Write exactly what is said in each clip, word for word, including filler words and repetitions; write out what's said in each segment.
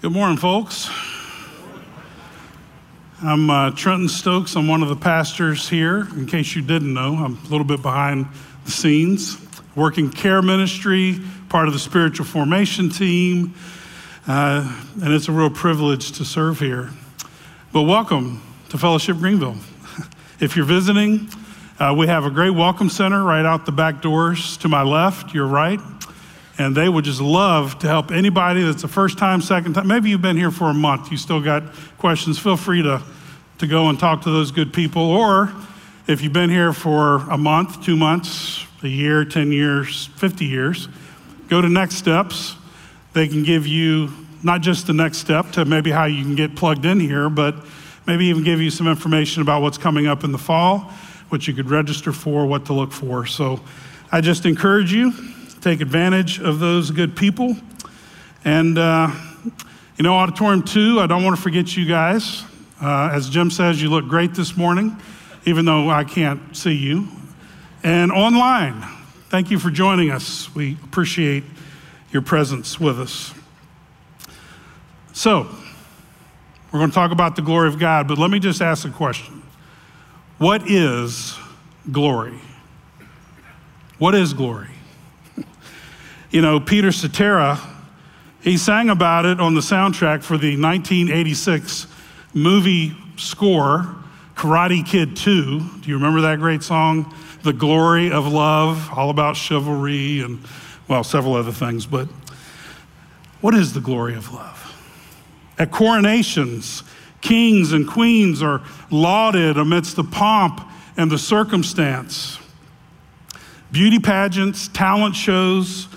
Good morning, folks. I'm uh, Trenton Stokes. I'm one of the pastors here. In case you didn't know, I'm a little bit behind the scenes. Working care ministry, part of the spiritual formation team, uh, and it's a real privilege to serve here. But welcome to Fellowship Greenville. If you're visiting, uh, we have a great welcome center right out the back doors to my left, your right. And they would just love to help anybody that's a first time, second time. Maybe you've been here for a month. You still got questions. Feel free to, to go and talk to those good people. Or if you've been here for a month, two months, a year, ten years, fifty years, go to Next Steps. They can give you not just the next step to maybe how you can get plugged in here, but maybe even give you some information about what's coming up in the fall, what you could register for, what to look for. So I just encourage you. Take advantage of those good people. And, uh, you know, Auditorium two, I don't want to forget you guys. Uh, as Jim says, you look great this morning, even though I can't see you. And online, thank you for joining us. We appreciate your presence with us. So, we're going to talk about the glory of God, but let me just ask a question. What is glory? What is glory? You know, Peter Cetera, he sang about it on the soundtrack for the nineteen eighty-six movie score, Karate Kid two. Do you remember that great song? The Glory of Love, all about chivalry and, well, several other things. But what is the glory of love? At coronations, kings and queens are lauded amidst the pomp and the circumstance. Beauty pageants, talent shows,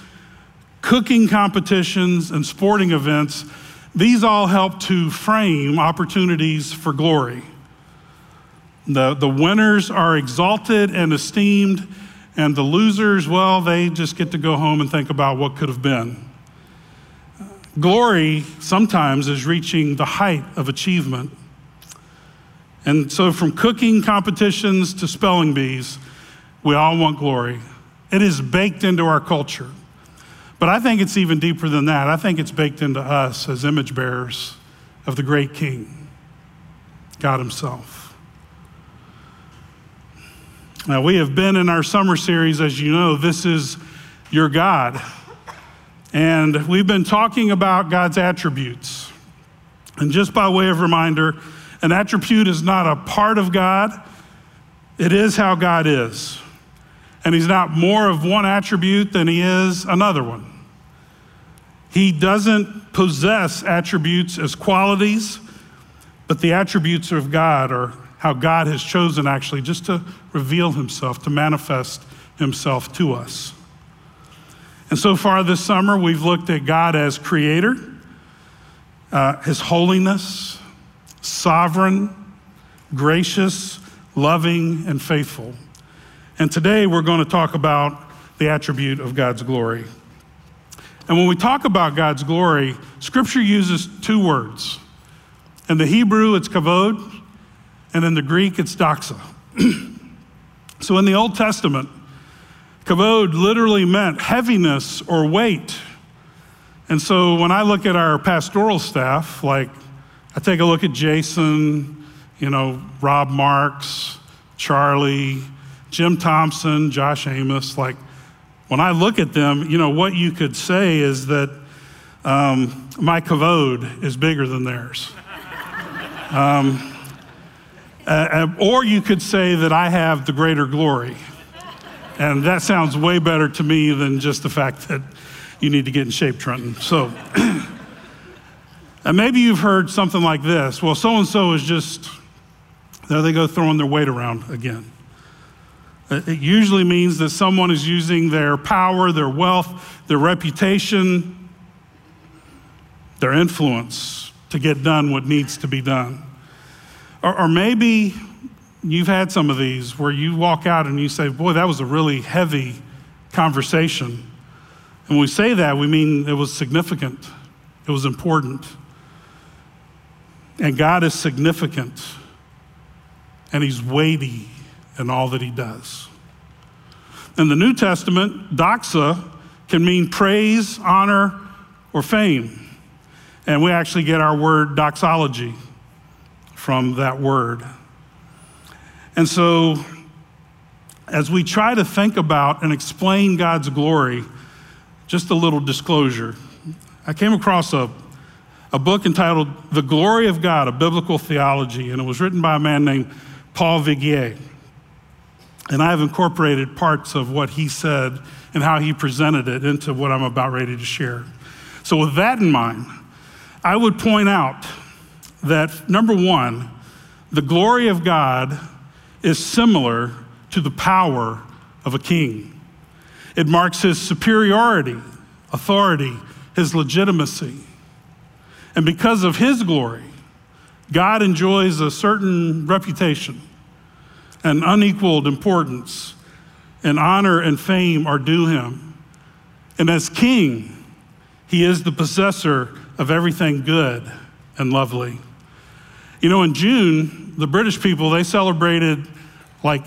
cooking competitions, and sporting events, these all help to frame opportunities for glory. The, the winners are exalted and esteemed, and the losers, well, they just get to go home and think about what could have been. Glory sometimes is reaching the height of achievement. And so from cooking competitions to spelling bees, we all want glory. It is baked into our culture. But I think it's even deeper than that. I think it's baked into us as image bearers of the great King, God himself. Now, we have been in our summer series, as you know, This Is Your God. And we've been talking about God's attributes. And just by way of reminder, an attribute is not a part of God. It is how God is. And he's not more of one attribute than he is another one. He doesn't possess attributes as qualities, but the attributes of God are how God has chosen actually just to reveal himself, to manifest himself to us. And so far this summer, we've looked at God as creator, uh, his holiness, sovereign, gracious, loving, and faithful. And today we're going to talk about the attribute of God's glory. And when we talk about God's glory, Scripture uses two words. In the Hebrew, it's kavod, and in the Greek, it's doxa. So in the Old Testament, kavod literally meant heaviness or weight. And so when I look at our pastoral staff, like I take a look at Jason, you know, Rob Marks, Charlie, Jim Thompson, Josh Amos, like when I look at them, you know, what you could say is that um, my kavod is bigger than theirs. Um, uh, or you could say that I have the greater glory. And that sounds way better to me than just the fact that you need to get in shape, Trenton. So and maybe you've heard something like this. Well, so-and-so is just, there they go throwing their weight around again. It usually means that someone is using their power, their wealth, their reputation, their influence to get done what needs to be done. Or, or maybe you've had some of these where you walk out and you say, boy, that was a really heavy conversation. And when we say that, we mean it was significant. It was important. And God is significant. And he's weighty. And all that he does. In the New Testament, doxa can mean praise, honor, or fame. And we actually get our word doxology from that word. And so as we try to think about and explain God's glory, just a little disclosure. I came across a, a book entitled The Glory of God, A Biblical Theology, and it was written by a man named Paul Vigier. And I've incorporated parts of what he said and how he presented it into what I'm about ready to share. So with that in mind, I would point out that, number one, the glory of God is similar to the power of a king. It marks his superiority, authority, his legitimacy. And because of his glory, God enjoys a certain reputation, an unequaled importance, and honor and fame are due him. And as king, he is the possessor of everything good and lovely. You know, in June, the British people, they celebrated like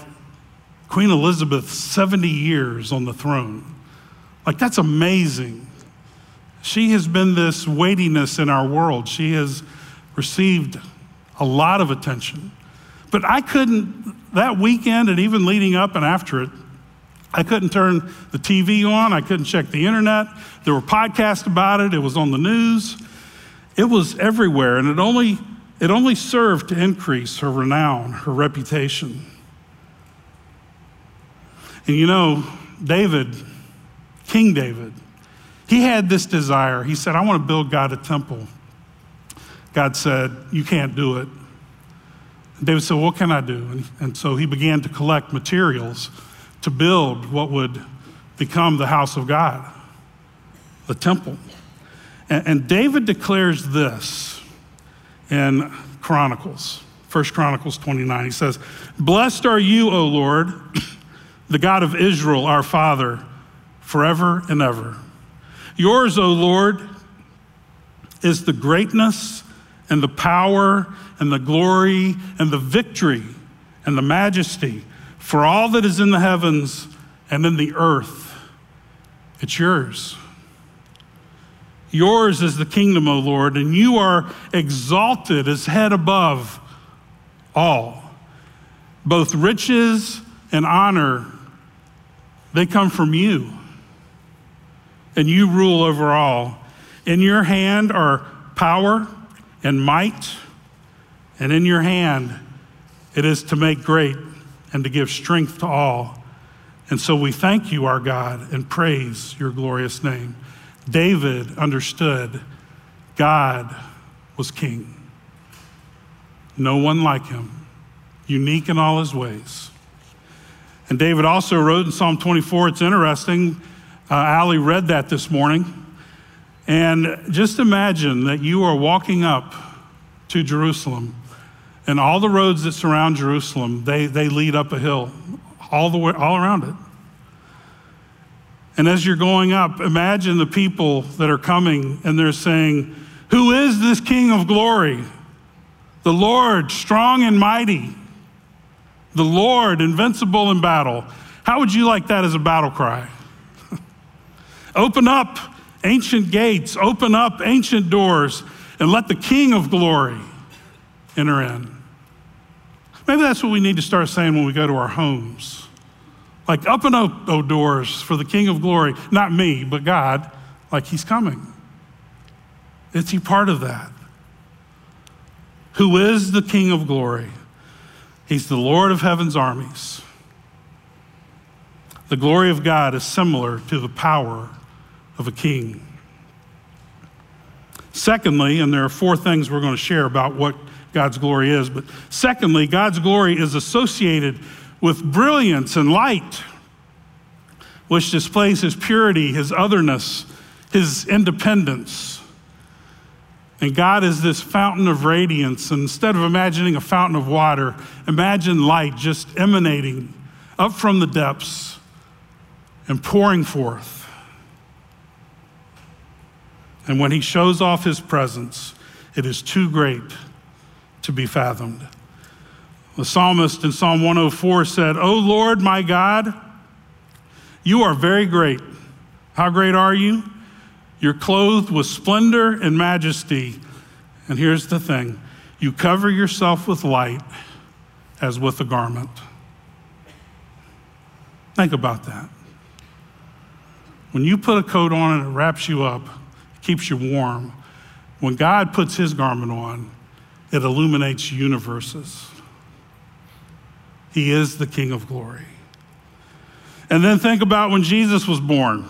Queen Elizabeth's seventy years on the throne. Like, that's amazing. She has been this weightiness in our world. She has received a lot of attention. But I couldn't, that weekend and even leading up and after it, I couldn't turn the T V on. I couldn't check the internet. There were podcasts about it. It was on the news. It was everywhere. And it only, it only served to increase her renown, her reputation. And you know, David, King David, he had this desire. He said, I want to build God a temple. God said, you can't do it. And David said, what can I do? And, and so he began to collect materials to build what would become the house of God, the temple. And, and David declares this in Chronicles, First Chronicles twenty-nine. He says, blessed are you, O Lord, the God of Israel, our Father, forever and ever. Yours, O Lord, is the greatness and the power and the glory and the victory and the majesty. For all that is in the heavens and in the earth, it's yours. Yours is the kingdom, O Lord, and you are exalted as head above all. Both riches and honor, they come from you, and you rule over all. In your hand are power and might, and in your hand it is to make great and to give strength to all. And so we thank you, our God, and praise your glorious name. David understood God was king. No one like him, unique in all his ways. And David also wrote in Psalm twenty-four, it's interesting, uh, Ali read that this morning. And just imagine that you are walking up to Jerusalem, and all the roads that surround Jerusalem, they, they lead up a hill all the way, all around it. And as you're going up, imagine the people that are coming and they're saying, who is this King of glory? The Lord, strong and mighty. The Lord, invincible in battle. How would you like that as a battle cry? Open up ancient gates, open up ancient doors, and let the King of glory enter in. Maybe that's what we need to start saying when we go to our homes. Like, up and up, O doors, for the King of glory. Not me, but God. Like, he's coming. Is he part of that? Who is the King of glory? He's the Lord of heaven's armies. The glory of God is similar to the power of a king. Secondly, and there are four things we're going to share about what God's glory is, but secondly, God's glory is associated with brilliance and light, which displays his purity, his otherness, his independence. And God is this fountain of radiance. And instead of imagining a fountain of water, imagine light just emanating up from the depths and pouring forth. And when he shows off his presence, it is too great to be fathomed. The psalmist in Psalm one oh four said, O Lord, my God, you are very great. How great are you? You're clothed with splendor and majesty. And here's the thing. You cover yourself with light as with a garment. Think about that. When you put a coat on and it wraps you up, it keeps you warm. When God puts his garment on, it illuminates universes. He is the King of glory. And then think about when Jesus was born.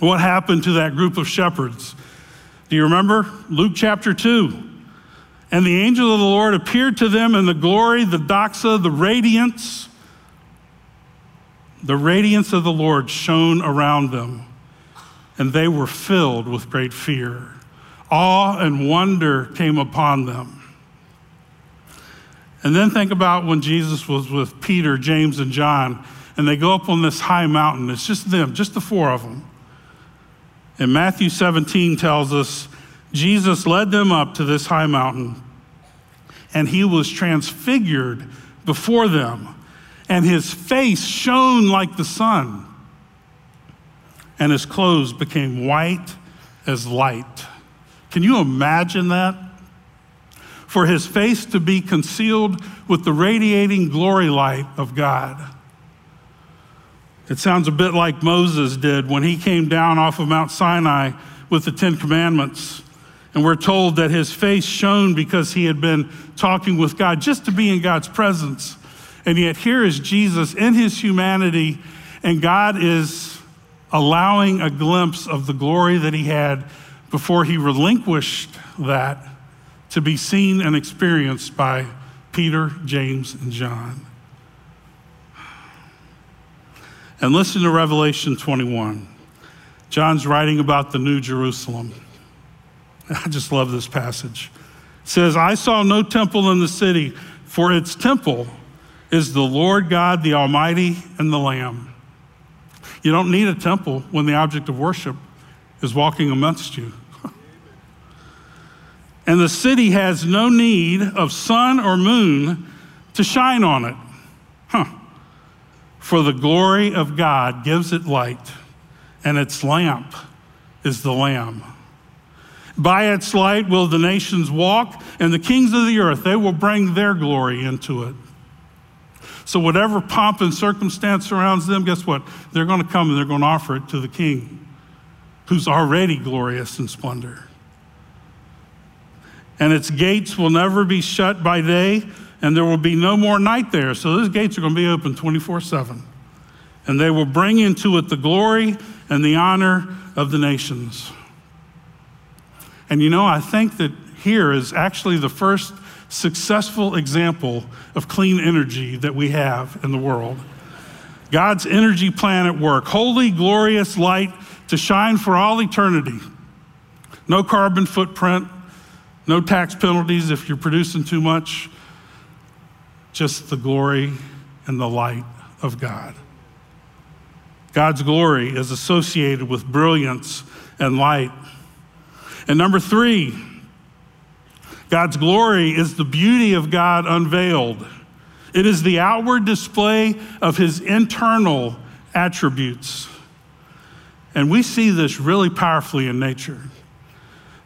What happened to that group of shepherds? Do you remember? Luke chapter two. And the angel of the Lord appeared to them in the glory, the doxa, the radiance. The radiance of the Lord shone around them, and they were filled with great fear. Awe and wonder came upon them. And then think about when Jesus was with Peter, James, and John, and they go up on this high mountain. It's just them, just the four of them. And Matthew seventeen tells us, Jesus led them up to this high mountain, and he was transfigured before them, and his face shone like the sun, and his clothes became white as light. Can you imagine that? For his face to be concealed with the radiating glory light of God. It sounds a bit like Moses did when he came down off of Mount Sinai with the Ten Commandments. And we're told that his face shone because he had been talking with God, just to be in God's presence. And yet here is Jesus in his humanity, and God is allowing a glimpse of the glory that he had before he relinquished that to be seen and experienced by Peter, James, and John. And listen to Revelation twenty-one. John's writing about the New Jerusalem. I just love this passage. It says, I saw no temple in the city, for its temple is the Lord God, the Almighty, and the Lamb. You don't need a temple when the object of worship is walking amongst you. And the city has no need of sun or moon to shine on it. Huh. For the glory of God gives it light, and its lamp is the Lamb. By its light will the nations walk, and the kings of the earth, they will bring their glory into it. So whatever pomp and circumstance surrounds them, guess what? They're going to come and they're going to offer it to the King, who's already glorious in splendor. And its gates will never be shut by day, and there will be no more night there. So those gates are going to be open twenty-four seven. And they will bring into it the glory and the honor of the nations. And you know, I think that here is actually the first successful example of clean energy that we have in the world. God's energy plan at work, holy, glorious light to shine for all eternity. No carbon footprint, no tax penalties if you're producing too much. Just the glory and the light of God. God's glory is associated with brilliance and light. And number three, God's glory is the beauty of God unveiled. It is the outward display of his internal attributes. And we see this really powerfully in nature.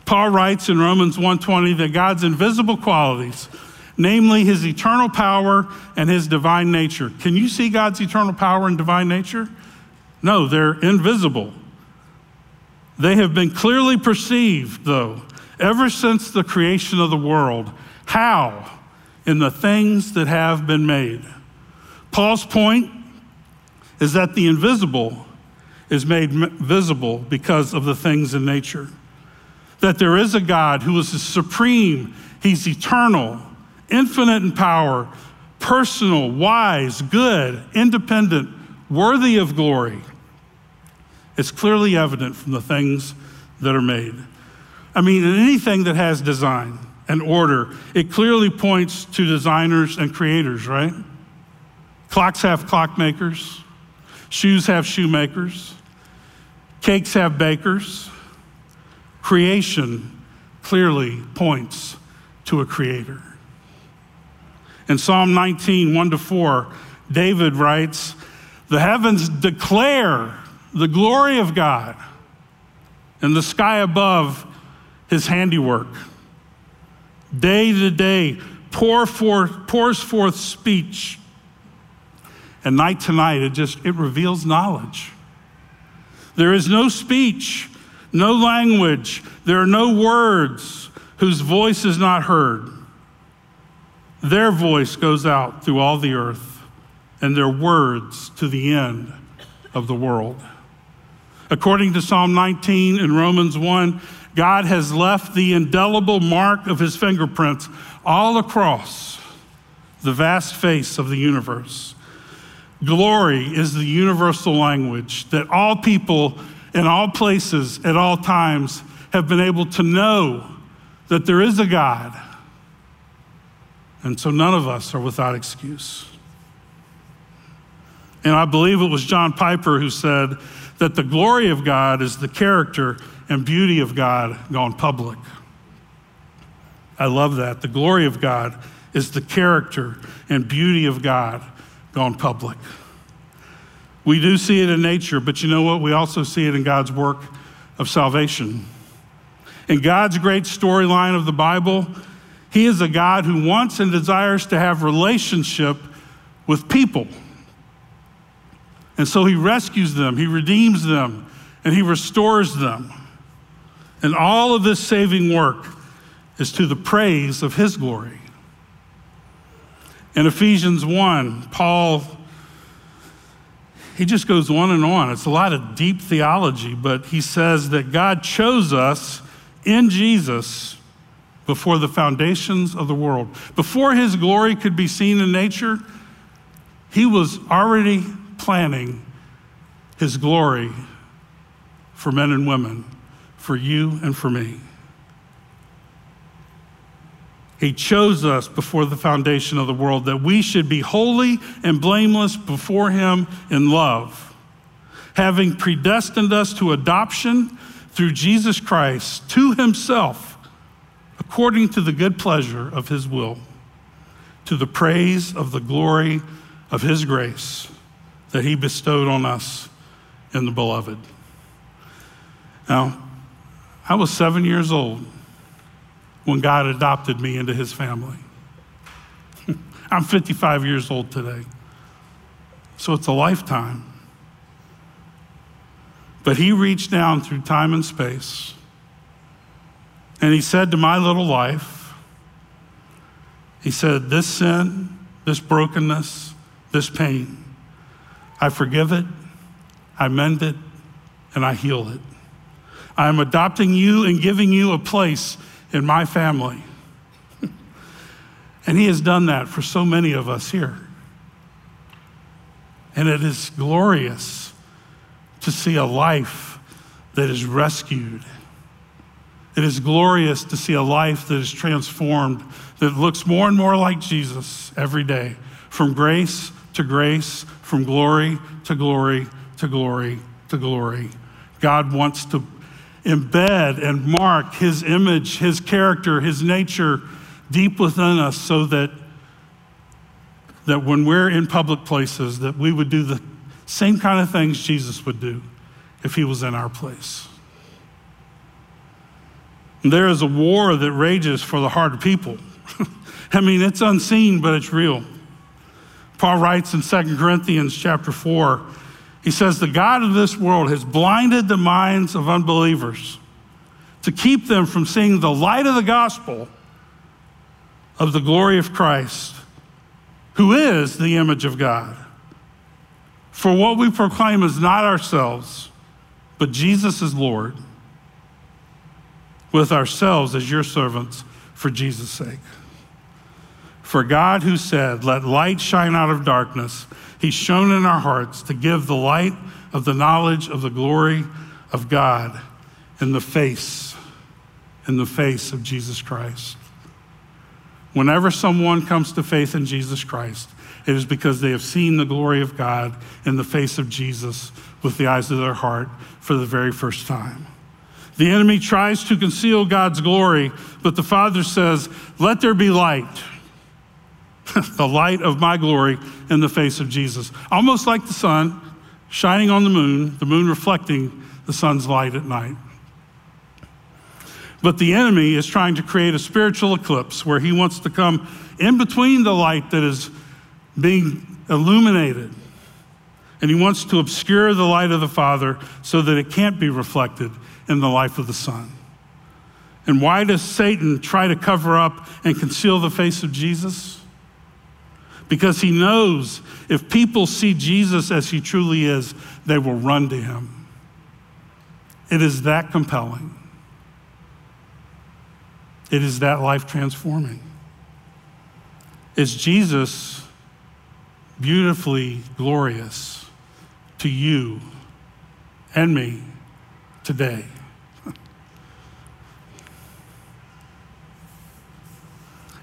Paul writes in Romans one twenty that God's invisible qualities, namely his eternal power and his divine nature. Can you see God's eternal power and divine nature? No, they're invisible. They have been clearly perceived, though, ever since the creation of the world. How? In the things that have been made. Paul's point is that the invisible is made visible because of the things in nature. That there is a God who is supreme, he's eternal, infinite in power, personal, wise, good, independent, worthy of glory. It's clearly evident from the things that are made. I mean, in anything that has design and order, it clearly points to designers and creators, right? Clocks have clockmakers. Shoes have shoemakers. Cakes have bakers. Creation clearly points to a creator. In Psalm nineteen, one to four, David writes, the heavens declare the glory of God, and the sky above his handiwork. Day to day pour forth, pours forth speech. And night to night, it just, it reveals knowledge. There is no speech, no language. There are no words whose voice is not heard. Their voice goes out through all the earth, and their words to the end of the world. According to Psalm nineteen and Romans one, God has left the indelible mark of his fingerprints all across the vast face of the universe. Glory is the universal language that all people in all places at all times have been able to know that there is a God. And so none of us are without excuse. And I believe it was John Piper who said that the glory of God is the character and beauty of God gone public. I love that. The glory of God is the character and beauty of God gone public. We do see it in nature, but you know what? We also see it in God's work of salvation. In God's great storyline of the Bible, he is a God who wants and desires to have relationship with people. And so he rescues them, he redeems them, and he restores them. And all of this saving work is to the praise of his glory. In Ephesians one, Paul, he just goes on and on. It's a lot of deep theology, but he says that God chose us in Jesus before the foundations of the world. Before his glory could be seen in nature, he was already planning his glory for men and women, for you and for me. He chose us before the foundation of the world that we should be holy and blameless before him in love, having predestined us to adoption through Jesus Christ to himself, according to the good pleasure of his will, to the praise of the glory of his grace that he bestowed on us in the beloved. Now, I was seven years old when God adopted me into his family. I'm fifty-five years old today, so it's a lifetime. But he reached down through time and space, and he said to my little life, he said, this sin, this brokenness, this pain, I forgive it, I mend it, and I heal it. I'm adopting you and giving you a place in my family. And he has done that for so many of us here. And it is glorious to see a life that is rescued. It is glorious to see a life that is transformed, that looks more and more like Jesus every day, from grace to grace, from glory to glory to glory to glory. God wants to embed and mark his image, his character, his nature deep within us so that, that when we're in public places, that we would do the same kind of things Jesus would do if he was in our place. And there is a war that rages for the heart of people. I mean, it's unseen, but it's real. Paul writes in Second Corinthians chapter four, he says, the God of this world has blinded the minds of unbelievers to keep them from seeing the light of the gospel of the glory of Christ, who is the image of God. For what we proclaim is not ourselves, but Jesus is Lord, with ourselves as your servants for Jesus' sake. For God who said, let light shine out of darkness, he's shown in our hearts to give the light of the knowledge of the glory of God in the face, in the face of Jesus Christ. Whenever someone comes to faith in Jesus Christ, it is because they have seen the glory of God in the face of Jesus with the eyes of their heart for the very first time. The enemy tries to conceal God's glory, but the Father says, let there be light. The light of my glory in the face of Jesus. Almost like the sun shining on the moon, the moon reflecting the sun's light at night. But the enemy is trying to create a spiritual eclipse where he wants to come in between the light that is being illuminated, and he wants to obscure the light of the Father so that it can't be reflected in the life of the Son. And why does Satan try to cover up and conceal the face of Jesus? Because he knows if people see Jesus as he truly is, they will run to him. It is that compelling. It is that life transforming. Is Jesus beautifully glorious to you and me today?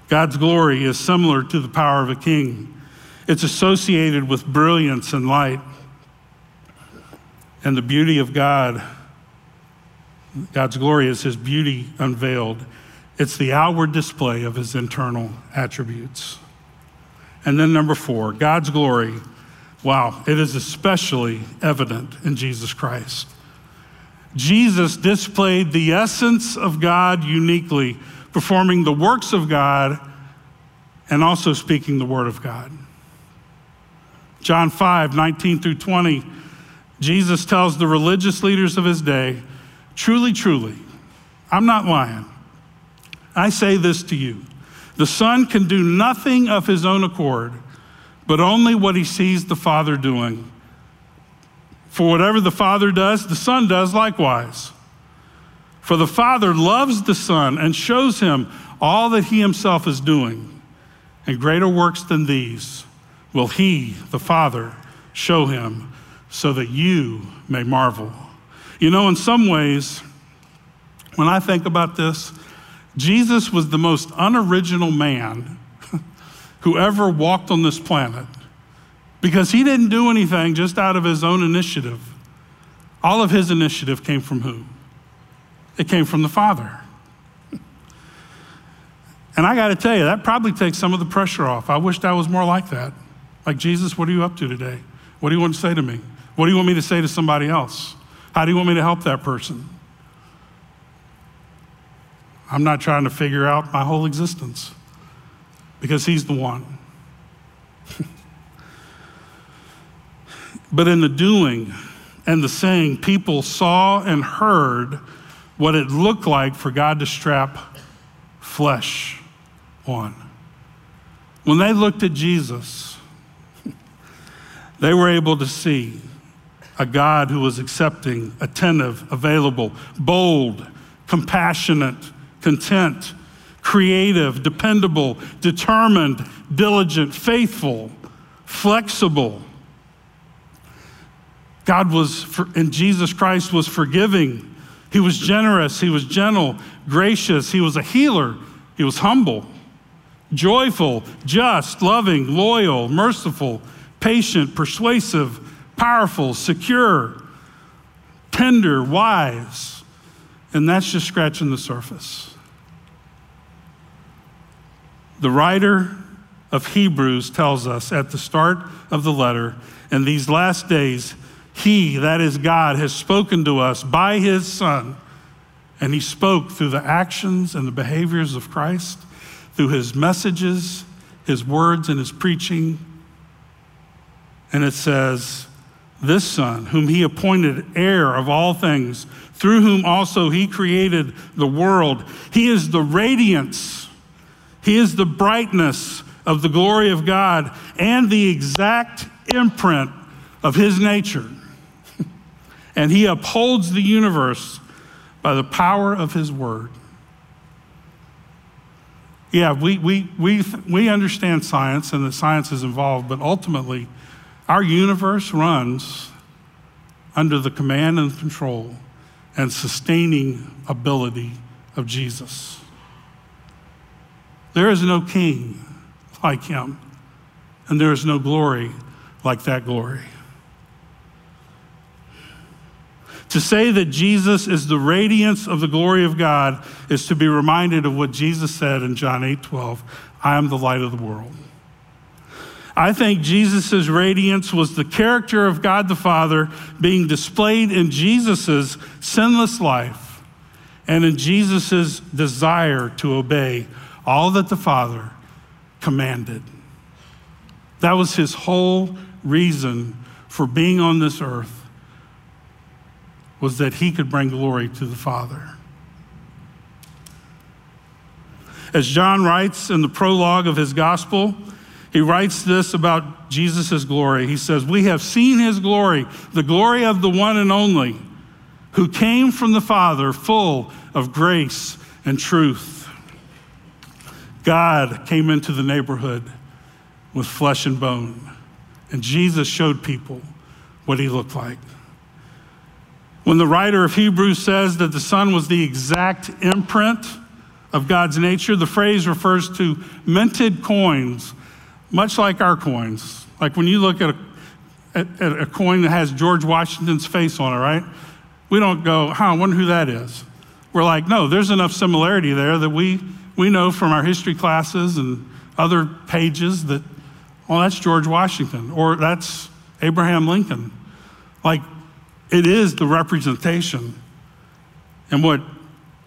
God's glory is similar to the power of a king. It's associated with brilliance and light. And the beauty of God, God's glory is his beauty unveiled. It's the outward display of his internal attributes. And then number four, God's glory, wow, it is especially evident in Jesus Christ. Jesus displayed the essence of God uniquely, performing the works of God and also speaking the word of God. John five, nineteen through twenty, Jesus tells the religious leaders of his day, truly, truly, I'm not lying. I say this to you, the Son can do nothing of his own accord, but only what he sees the Father doing. For whatever the Father does, the Son does likewise. For the Father loves the Son and shows him all that he himself is doing, and greater works than these will he, the Father, show him, so that you may marvel. You know, in some ways, when I think about this, Jesus was the most unoriginal man who ever walked on this planet, because he didn't do anything just out of his own initiative. All of his initiative came from who? It came from the Father. And I gotta tell you, that probably takes some of the pressure off. I wished I was more like that. Like, Jesus, what are you up to today? What do you want to say to me? What do you want me to say to somebody else? How do you want me to help that person? I'm not trying to figure out my whole existence, because he's the one. But in the doing and the saying, people saw and heard what it looked like for God to strap flesh on. When they looked at Jesus, they were able to see a God who was accepting, attentive, available, bold, compassionate, content, creative, dependable, determined, diligent, faithful, flexible. God was, and Jesus Christ was forgiving. He was generous, he was gentle, gracious, he was a healer, he was humble, joyful, just, loving, loyal, merciful, patient, persuasive, powerful, secure, tender, wise. And that's just scratching the surface. The writer of Hebrews tells us at the start of the letter, in these last days, he, that is God, has spoken to us by his Son. And he spoke through the actions and the behaviors of Christ, through his messages, his words, and his preaching. And it says, this Son, whom he appointed heir of all things, through whom also he created the world. He is the radiance. He is the brightness of the glory of God and the exact imprint of his nature. And he upholds the universe by the power of his word. Yeah, we, we, we, we understand science and that science is involved, but ultimately, our universe runs under the command and control and sustaining ability of Jesus. There is no king like him, and there is no glory like that glory. To say that Jesus is the radiance of the glory of God is to be reminded of what Jesus said in John eight twelve, I am the light of the world. I think Jesus' radiance was the character of God the Father being displayed in Jesus' sinless life and in Jesus's desire to obey all that the Father commanded. That was his whole reason for being on this earth, was that he could bring glory to the Father. As John writes in the prologue of his gospel, he writes this about Jesus' glory. He says, "We have seen his glory, the glory of the one and only, who came from the Father, full of grace and truth." God came into the neighborhood with flesh and bone, and Jesus showed people what he looked like. When the writer of Hebrews says that the Son was the exact imprint of God's nature, the phrase refers to minted coins, much like our coins. Like when you look at a, at, at a coin that has George Washington's face on it, right? We don't go, huh, I wonder who that is. We're like, no, there's enough similarity there that we, we know from our history classes and other pages that, oh, that's George Washington, or that's Abraham Lincoln. Like, it is the representation. And what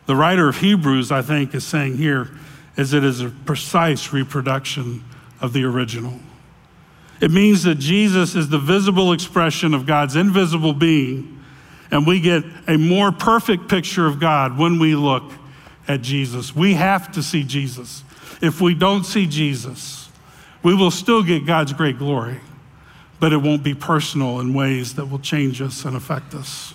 the writer of Hebrews, I think, is saying here is it is a precise reproduction of the original. It means that Jesus is the visible expression of God's invisible being, and we get a more perfect picture of God when we look at Jesus. We have to see Jesus. If we don't see Jesus, we will still get God's great glory, but it won't be personal in ways that will change us and affect us.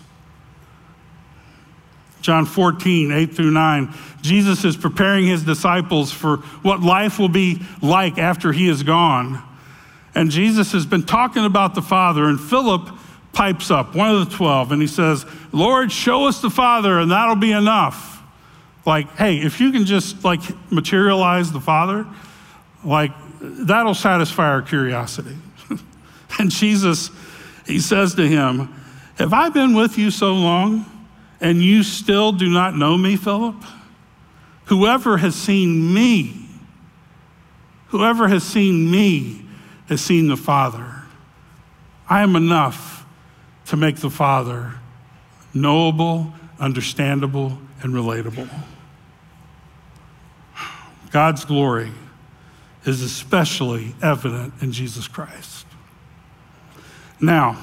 John fourteen, eight through nine, Jesus is preparing his disciples for what life will be like after he is gone. And Jesus has been talking about the Father, and Philip pipes up, one of the twelve, and he says, "Lord, show us the Father, and that'll be enough." Like, hey, if you can just like materialize the Father, like that'll satisfy our curiosity. And Jesus, he says to him, "Have I been with you so long, and you still do not know me, Philip? Whoever has seen me, whoever has seen me has seen the Father. I am enough to make the Father knowable, understandable, and relatable." God's glory is especially evident in Jesus Christ. Now,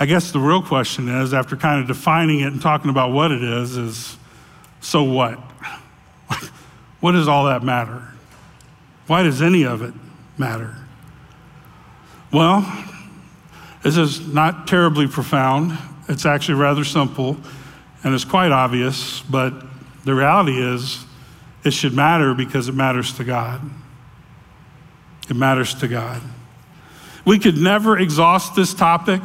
I guess the real question is, after kind of defining it and talking about what it is, is so what? What does all that matter? Why does any of it matter? Well, this is not terribly profound. It's actually rather simple, and it's quite obvious, but the reality is it should matter because it matters to God. It matters to God. We could never exhaust this topic,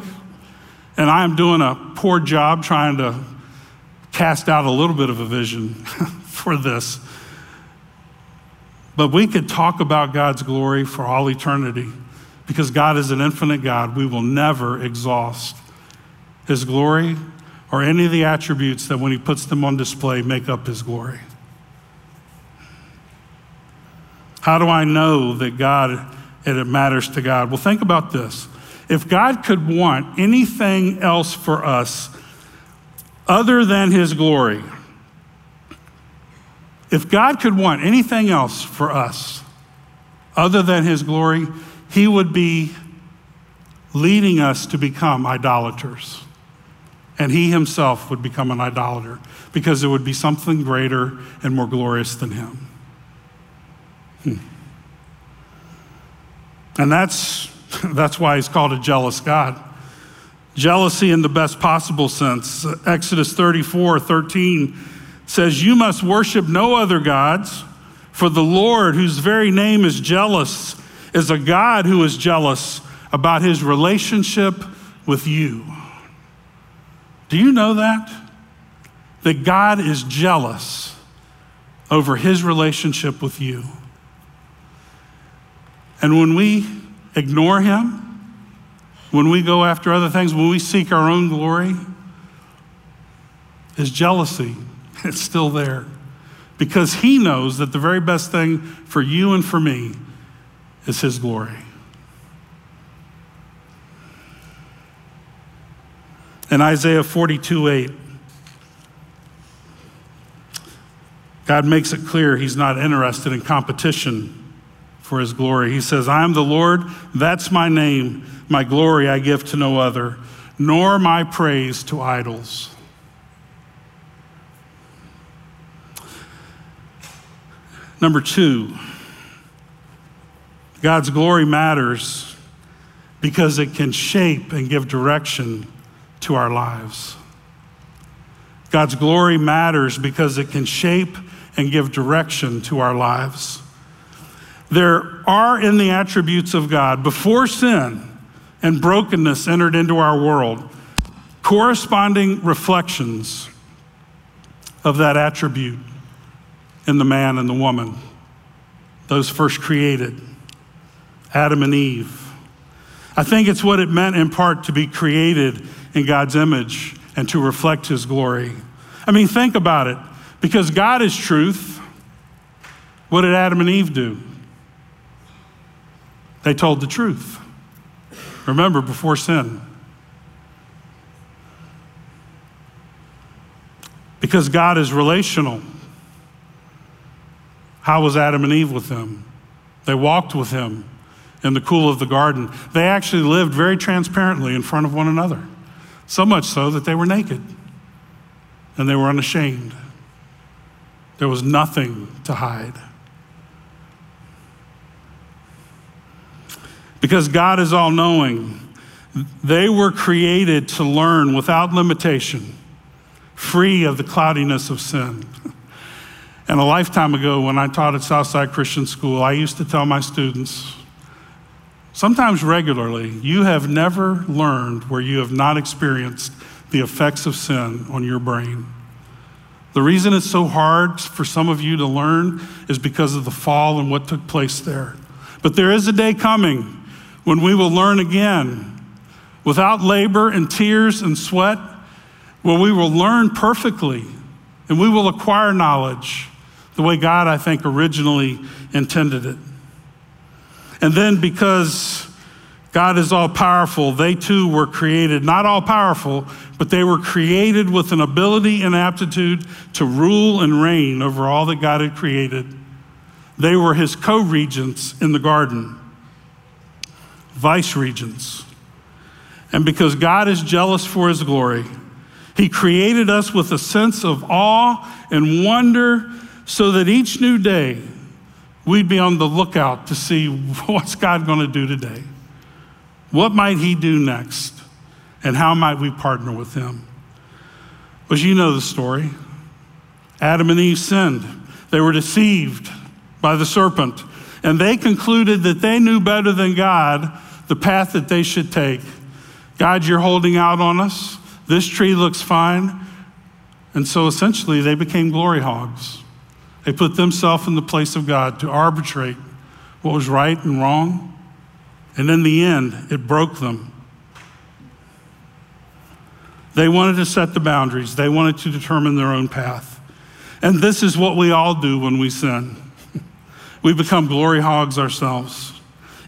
and I am doing a poor job trying to cast out a little bit of a vision for this. But we could talk about God's glory for all eternity. Because God is an infinite God, we will never exhaust his glory or any of the attributes that when he puts them on display make up his glory. How do I know that God, and it matters to God? Well, think about this. If God could want anything else for us other than his glory, if God could want anything else for us other than his glory, he would be leading us to become idolaters. And he himself would become an idolater because it would be something greater and more glorious than him. Hmm. And that's, that's why he's called a jealous God. Jealousy in the best possible sense. Exodus thirty-four, thirteen says, "You must worship no other gods, for the Lord, whose very name is jealous, is a God who is jealous about his relationship with you." Do you know that? That God is jealous over his relationship with you. And when we ignore him, when we go after other things, when we seek our own glory, his jealousy is still there. Because he knows that the very best thing for you and for me is his glory. In Isaiah forty-two, eight, God makes it clear he's not interested in competition for his glory. He says, I am the Lord, that's my name. My glory I give to no other, nor my praise to idols. Number two, God's glory matters because it can shape and give direction to our lives. God's glory matters because it can shape and give direction to our lives. There are in the attributes of God, before sin and brokenness entered into our world, corresponding reflections of that attribute in the man and the woman, those first created, Adam and Eve. I think it's what it meant in part to be created in God's image and to reflect his glory. I mean, think about it. Because God is truth, what did Adam and Eve do? They told the truth. Remember, before sin. Because God is relational, how was Adam and Eve with him? They walked with him in the cool of the garden. They actually lived very transparently in front of one another. So much so that they were naked and they were unashamed. There was nothing to hide. Because God is all-knowing, they were created to learn without limitation, free of the cloudiness of sin. And a lifetime ago, when I taught at Southside Christian School, I used to tell my students, sometimes regularly, you have never learned where you have not experienced the effects of sin on your brain. The reason it's so hard for some of you to learn is because of the fall and what took place there. But there is a day coming when we will learn again, without labor and tears and sweat, where we will learn perfectly and we will acquire knowledge the way God, I think, originally intended it. And then because God is all-powerful, they too were created, not all-powerful, but they were created with an ability and aptitude to rule and reign over all that God had created. They were his co-regents in the garden, vice-regents. And because God is jealous for his glory, he created us with a sense of awe and wonder so that each new day we'd be on the lookout to see what's God going to do today. What might he do next? And how might we partner with him? Well, you know the story. Adam and Eve sinned. They were deceived by the serpent. And they concluded that they knew better than God the path that they should take. God, you're holding out on us. This tree looks fine. And so essentially they became glory hogs. They put themselves in the place of God to arbitrate what was right and wrong. And in the end, it broke them. They wanted to set the boundaries. They wanted to determine their own path. And this is what we all do when we sin. We become glory hogs ourselves,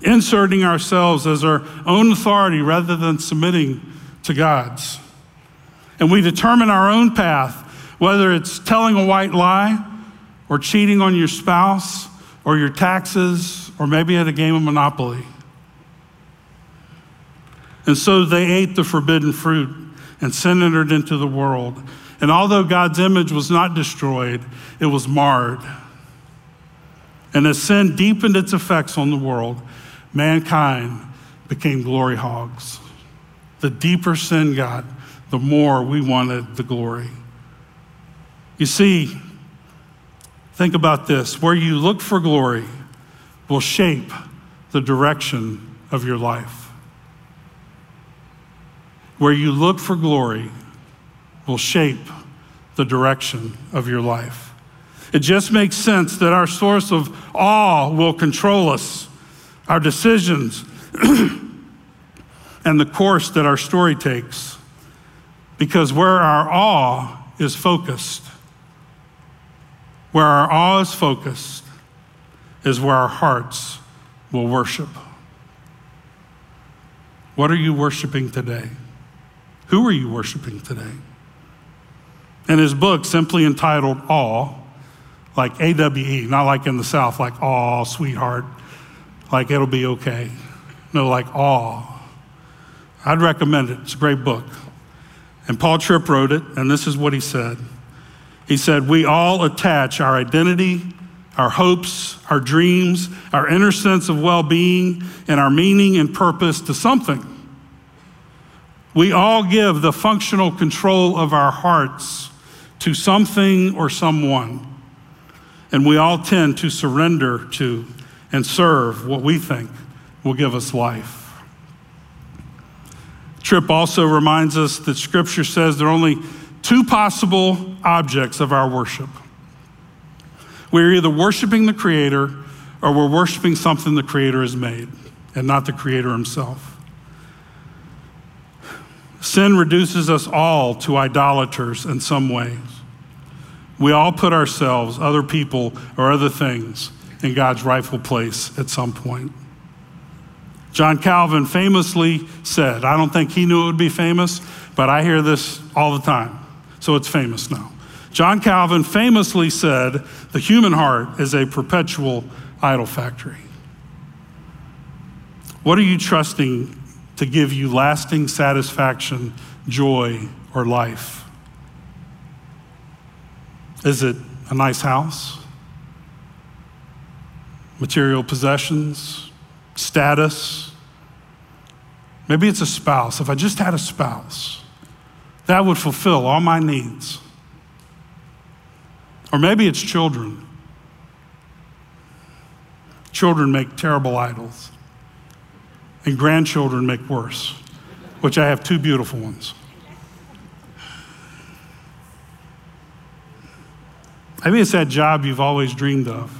inserting ourselves as our own authority rather than submitting to God's. And we determine our own path, whether it's telling a white lie, or cheating on your spouse, or your taxes, or maybe at a game of Monopoly. And so they ate the forbidden fruit, and sin entered into the world. And although God's image was not destroyed, it was marred. And as sin deepened its effects on the world, mankind became glory hogs. The deeper sin got, the more we wanted the glory. You see, think about this. Where you look for glory will shape the direction of your life. Where you look for glory will shape the direction of your life. It just makes sense that our source of awe will control us, our decisions, and the course that our story takes. Because where our awe is focused, Where our awe is focused is where our hearts will worship. What are you worshiping today? Who are you worshiping today? In his book, simply entitled Awe, like A W E, not like in the South, like, aw, sweetheart, like it'll be okay. No, like, aw. I'd recommend it, it's a great book. And Paul Tripp wrote it, and this is what he said. He said, we all attach our identity, our hopes, our dreams, our inner sense of well-being, and our meaning and purpose to something. We all give the functional control of our hearts to something or someone. And we all tend to surrender to and serve what we think will give us life. Tripp also reminds us that Scripture says there are only two possible objects of our worship. We're either worshiping the Creator or we're worshiping something the Creator has made and not the Creator himself. Sin reduces us all to idolaters in some ways. We all put ourselves, other people, or other things in God's rightful place at some point. John Calvin famously said, I don't think he knew it would be famous, but I hear this all the time, so it's famous now. John Calvin famously said, the human heart is a perpetual idol factory. What are you trusting to give you lasting satisfaction, joy, or life? Is it a nice house? Material possessions? Status? Maybe it's a spouse. If I just had a spouse, that would fulfill all my needs. Or maybe it's children. Children make terrible idols, and grandchildren make worse, which I have two beautiful ones. Maybe it's that job you've always dreamed of.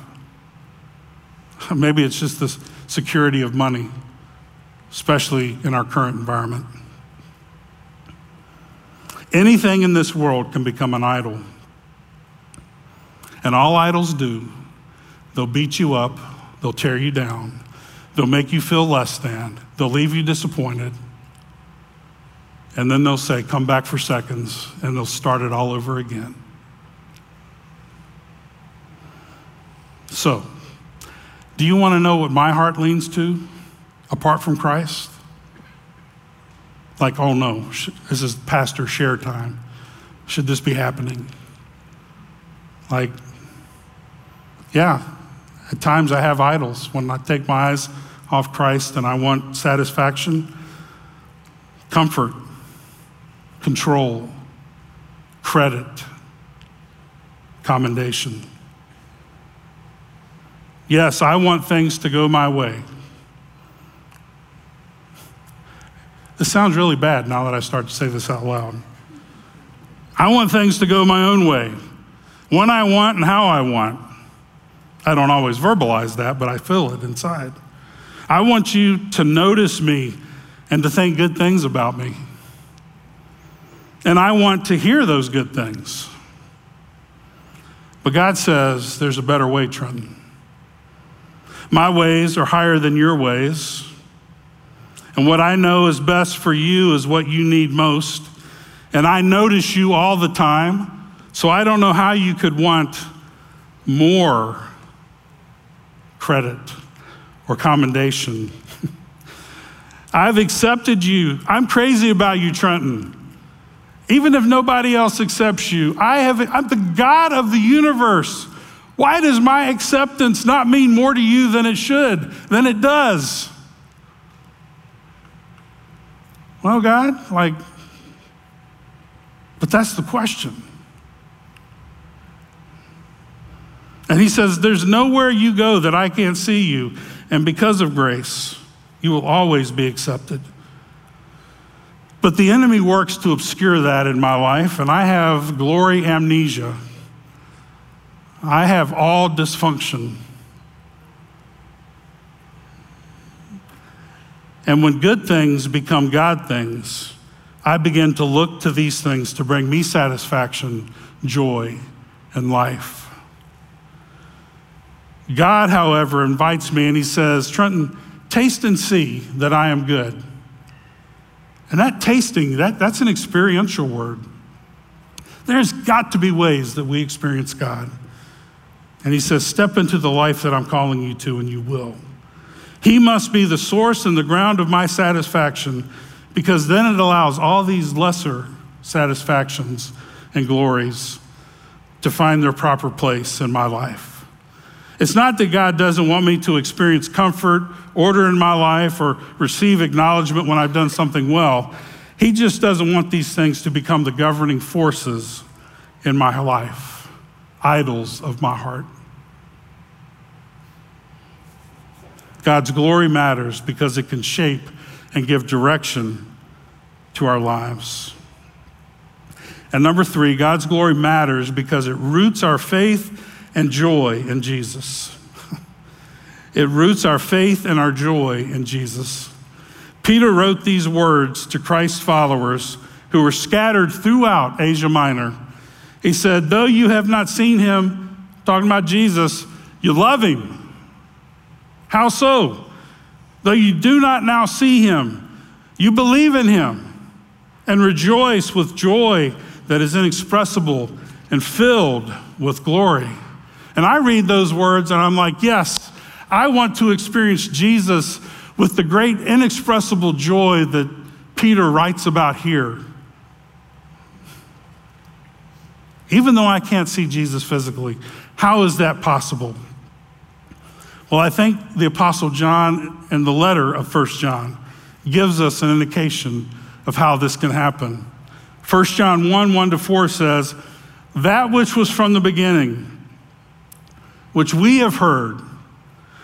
Maybe it's just the security of money, especially in our current environment. Anything in this world can become an idol. And all idols do, they'll beat you up, they'll tear you down, they'll make you feel less than, they'll leave you disappointed, and then they'll say, come back for seconds, and they'll start it all over again. So, do you want to know what my heart leans to, apart from Christ? Like, oh no, this is pastor share time. Should this be happening? Like, yeah, at times I have idols. When I take my eyes off Christ and I want satisfaction, comfort, control, credit, commendation. Yes, I want things to go my way. This sounds really bad now that I start to say this out loud. I want things to go my own way. When I want and how I want. I don't always verbalize that, but I feel it inside. I want you to notice me and to think good things about me. And I want to hear those good things. But God says there's a better way, Trenton. My ways are higher than your ways. And what I know is best for you is what you need most. And I notice you all the time. So I don't know how you could want more credit or commendation. I've accepted you. I'm crazy about you, Trenton. Even if nobody else accepts you, I have, I'm the God of the universe. Why does my acceptance not mean more to you than it should, than it does? Well, God, like, but that's the question. And he says, there's nowhere you go that I can't see you. And because of grace, you will always be accepted. But the enemy works to obscure that in my life, and I have glory amnesia. I have all dysfunction. And when good things become God things, I begin to look to these things to bring me satisfaction, joy, and life. God, however, invites me and he says, Trenton, taste and see that I am good. And that tasting, that, that's an experiential word. There's got to be ways that we experience God. And he says, step into the life that I'm calling you to, and you will. He must be the source and the ground of my satisfaction, because then it allows all these lesser satisfactions and glories to find their proper place in my life. It's not that God doesn't want me to experience comfort, order in my life, or receive acknowledgement when I've done something well. He just doesn't want these things to become the governing forces in my life, idols of my heart. God's glory matters because it can shape and give direction to our lives. And number three, God's glory matters because it roots our faith and joy in Jesus. It roots our faith and our joy in Jesus. Peter wrote these words to Christ's followers who were scattered throughout Asia Minor. He said, though you have not seen him, talking about Jesus, you love him. How so? Though you do not now see him, you believe in him and rejoice with joy that is inexpressible and filled with glory. And I read those words and I'm like, yes, I want to experience Jesus with the great inexpressible joy that Peter writes about here. Even though I can't see Jesus physically, how is that possible? Well, I think the Apostle John in the letter of First John gives us an indication of how this can happen. First John one, one to four says, that which was from the beginning, which we have heard,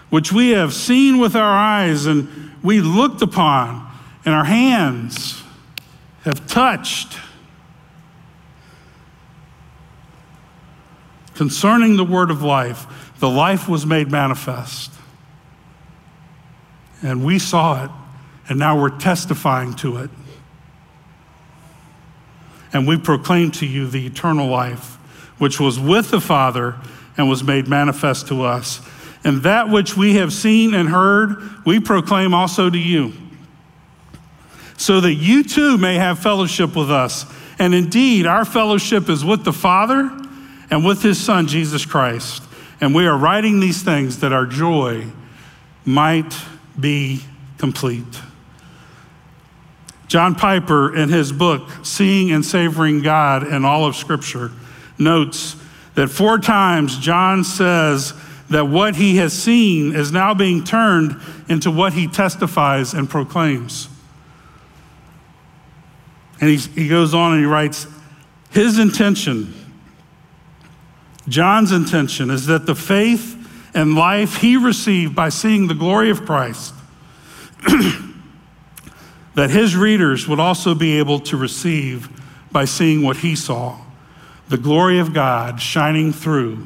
which we have seen with our eyes and we looked upon and our hands have touched, concerning the word of life, the life was made manifest, and we saw it, and now we're testifying to it. And we proclaim to you the eternal life, which was with the Father and was made manifest to us. And that which we have seen and heard, we proclaim also to you, so that you too may have fellowship with us. And indeed, our fellowship is with the Father and with his Son, Jesus Christ. And we are writing these things that our joy might be complete. John Piper, in his book, Seeing and Savoring God in All of Scripture, notes that four times John says that what he has seen is now being turned into what he testifies and proclaims. And he, he goes on and he writes, his intention, John's intention, is that the faith and life he received by seeing the glory of Christ, that his readers would also be able to receive by seeing what he saw, the glory of God shining through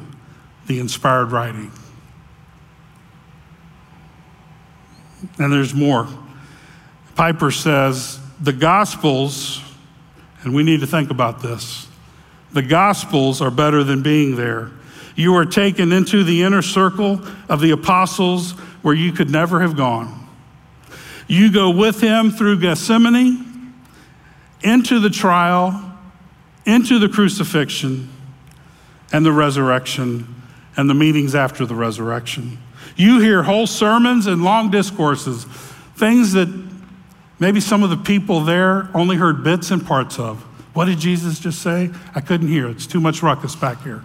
the inspired writing. And there's more. Piper says, the Gospels, and we need to think about this, the Gospels are better than being there. You are taken into the inner circle of the apostles where you could never have gone. You go with him through Gethsemane, into the trial, into the crucifixion, and the resurrection, and the meetings after the resurrection. You hear whole sermons and long discourses, things that maybe some of the people there only heard bits and parts of. What did Jesus just say? I couldn't hear. It's too much ruckus back here.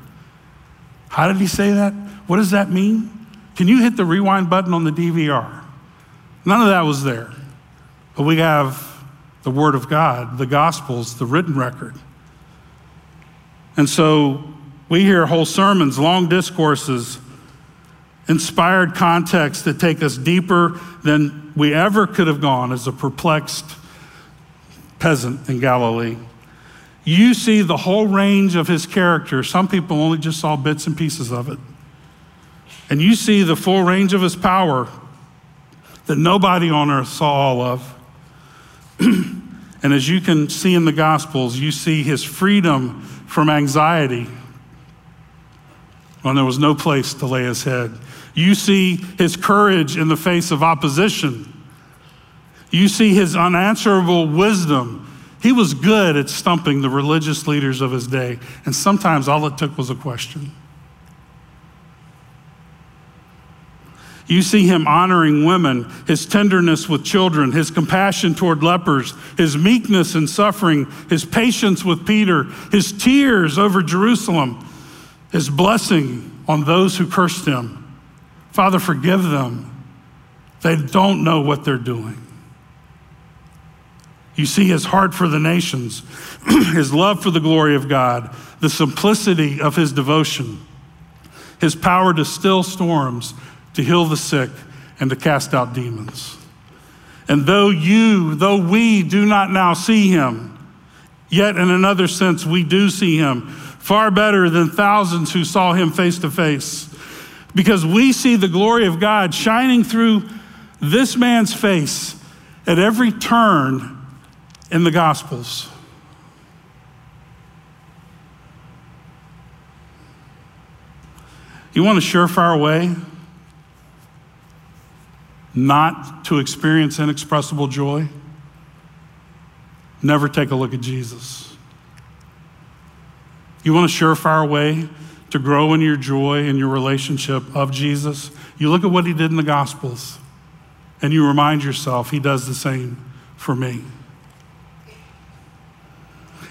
How did he say that? What does that mean? Can you hit the rewind button on the D V R? None of that was there. But we have the Word of God, the Gospels, the written record. And so we hear whole sermons, long discourses, inspired contexts that take us deeper than we ever could have gone as a perplexed peasant in Galilee. You see the whole range of his character. Some people only just saw bits and pieces of it. And you see the full range of his power that nobody on earth saw all of. And as you can see in the Gospels, you see his freedom from anxiety when there was no place to lay his head. You see his courage in the face of opposition. You see his unanswerable wisdom. He was good at stumping the religious leaders of his day, and sometimes all it took was a question. You see him honoring women, his tenderness with children, his compassion toward lepers, his meekness in suffering, his patience with Peter, his tears over Jerusalem, his blessing on those who cursed him. Father, forgive them. They don't know what they're doing. You see his heart for the nations, his love for the glory of God, the simplicity of his devotion, his power to still storms, to heal the sick, and to cast out demons. And though you, though we do not now see him, yet in another sense we do see him, far better than thousands who saw him face to face. Because we see the glory of God shining through this man's face at every turn in the Gospels. You want a surefire way not to experience inexpressible joy? Never take a look at Jesus. You want a surefire way to grow in your joy and your relationship of Jesus? You look at what he did in the Gospels and you remind yourself, he does the same for me.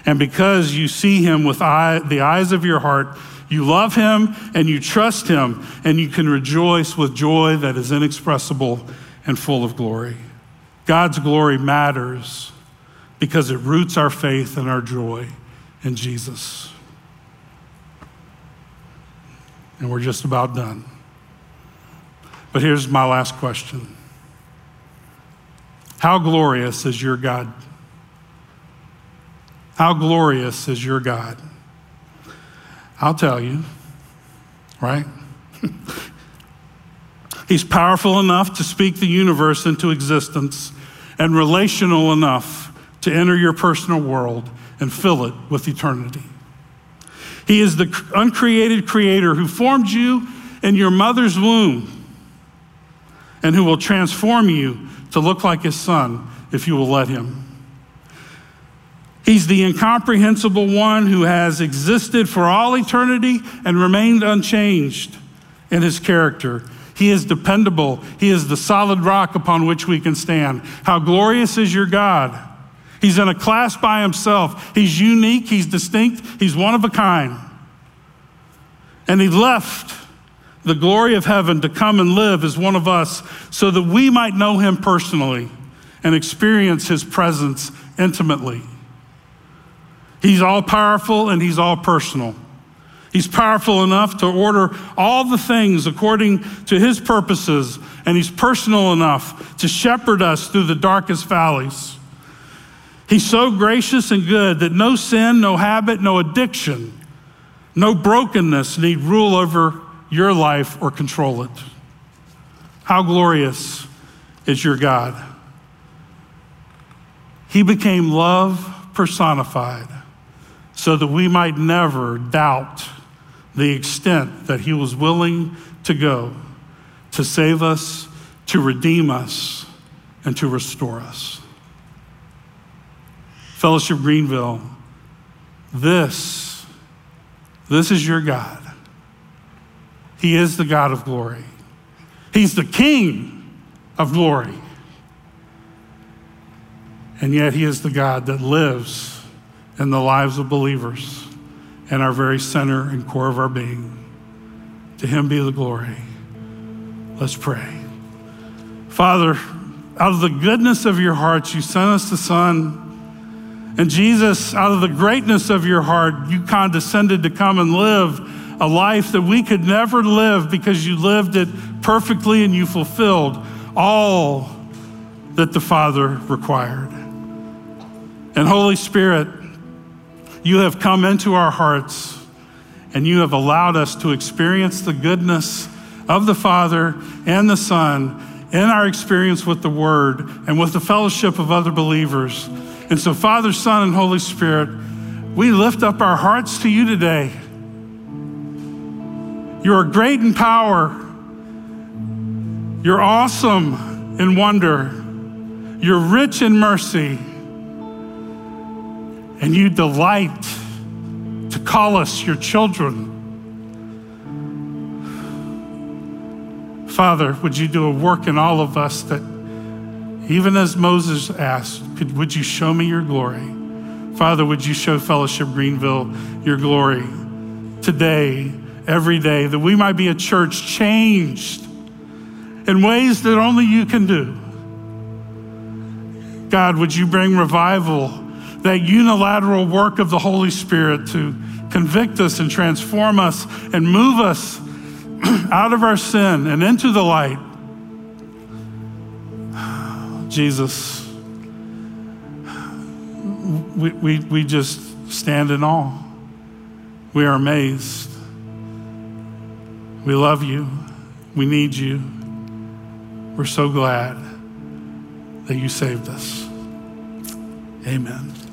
And because you see him with eye, the eyes of your heart, you love him and you trust him, and you can rejoice with joy that is inexpressible and full of glory. God's glory matters because it roots our faith and our joy in Jesus. And we're just about done. But here's my last question. How glorious is your God? How glorious is your God? I'll tell you, right? He's powerful enough to speak the universe into existence and relational enough to enter your personal world and fill it with eternity. He is the uncreated creator who formed you in your mother's womb and who will transform you to look like his son if you will let him. He's the incomprehensible one who has existed for all eternity and remained unchanged in his character. He is dependable. He is the solid rock upon which we can stand. How glorious is your God? He's in a class by himself. He's unique, he's distinct, he's one of a kind. And he left the glory of heaven to come and live as one of us so that we might know him personally and experience his presence intimately. He's all-powerful and he's all-personal. He's powerful enough to order all the things according to his purposes, and he's personal enough to shepherd us through the darkest valleys. He's so gracious and good that no sin, no habit, no addiction, no brokenness need rule over your life or control it. How glorious is your God? He became love personified so that we might never doubt the extent that he was willing to go to save us, to redeem us, and to restore us. Fellowship Greenville, this, this is your God. He is the God of glory. He's the King of glory. And yet he is the God that lives in the lives of believers and our very center and core of our being. To him be the glory. Let's pray. Father, out of the goodness of your heart, you sent us the Son. And Jesus, out of the greatness of your heart, you condescended to come and live a life that we could never live because you lived it perfectly and you fulfilled all that the Father required. And Holy Spirit, you have come into our hearts and you have allowed us to experience the goodness of the Father and the Son in our experience with the Word and with the fellowship of other believers. And so Father, Son, and Holy Spirit, we lift up our hearts to you today. You are great in power. You're awesome in wonder. You're rich in mercy. And you delight to call us your children. Father, would you do a work in all of us that even as Moses asked, could, would you show me your glory? Father, would you show Fellowship Greenville your glory today, every day, that we might be a church changed in ways that only you can do. God, would you bring revival, that unilateral work of the Holy Spirit to convict us and transform us and move us out of our sin and into the light. Jesus, we, we, we just stand in awe. We are amazed. We love you. We need you. We're so glad that you saved us. Amen.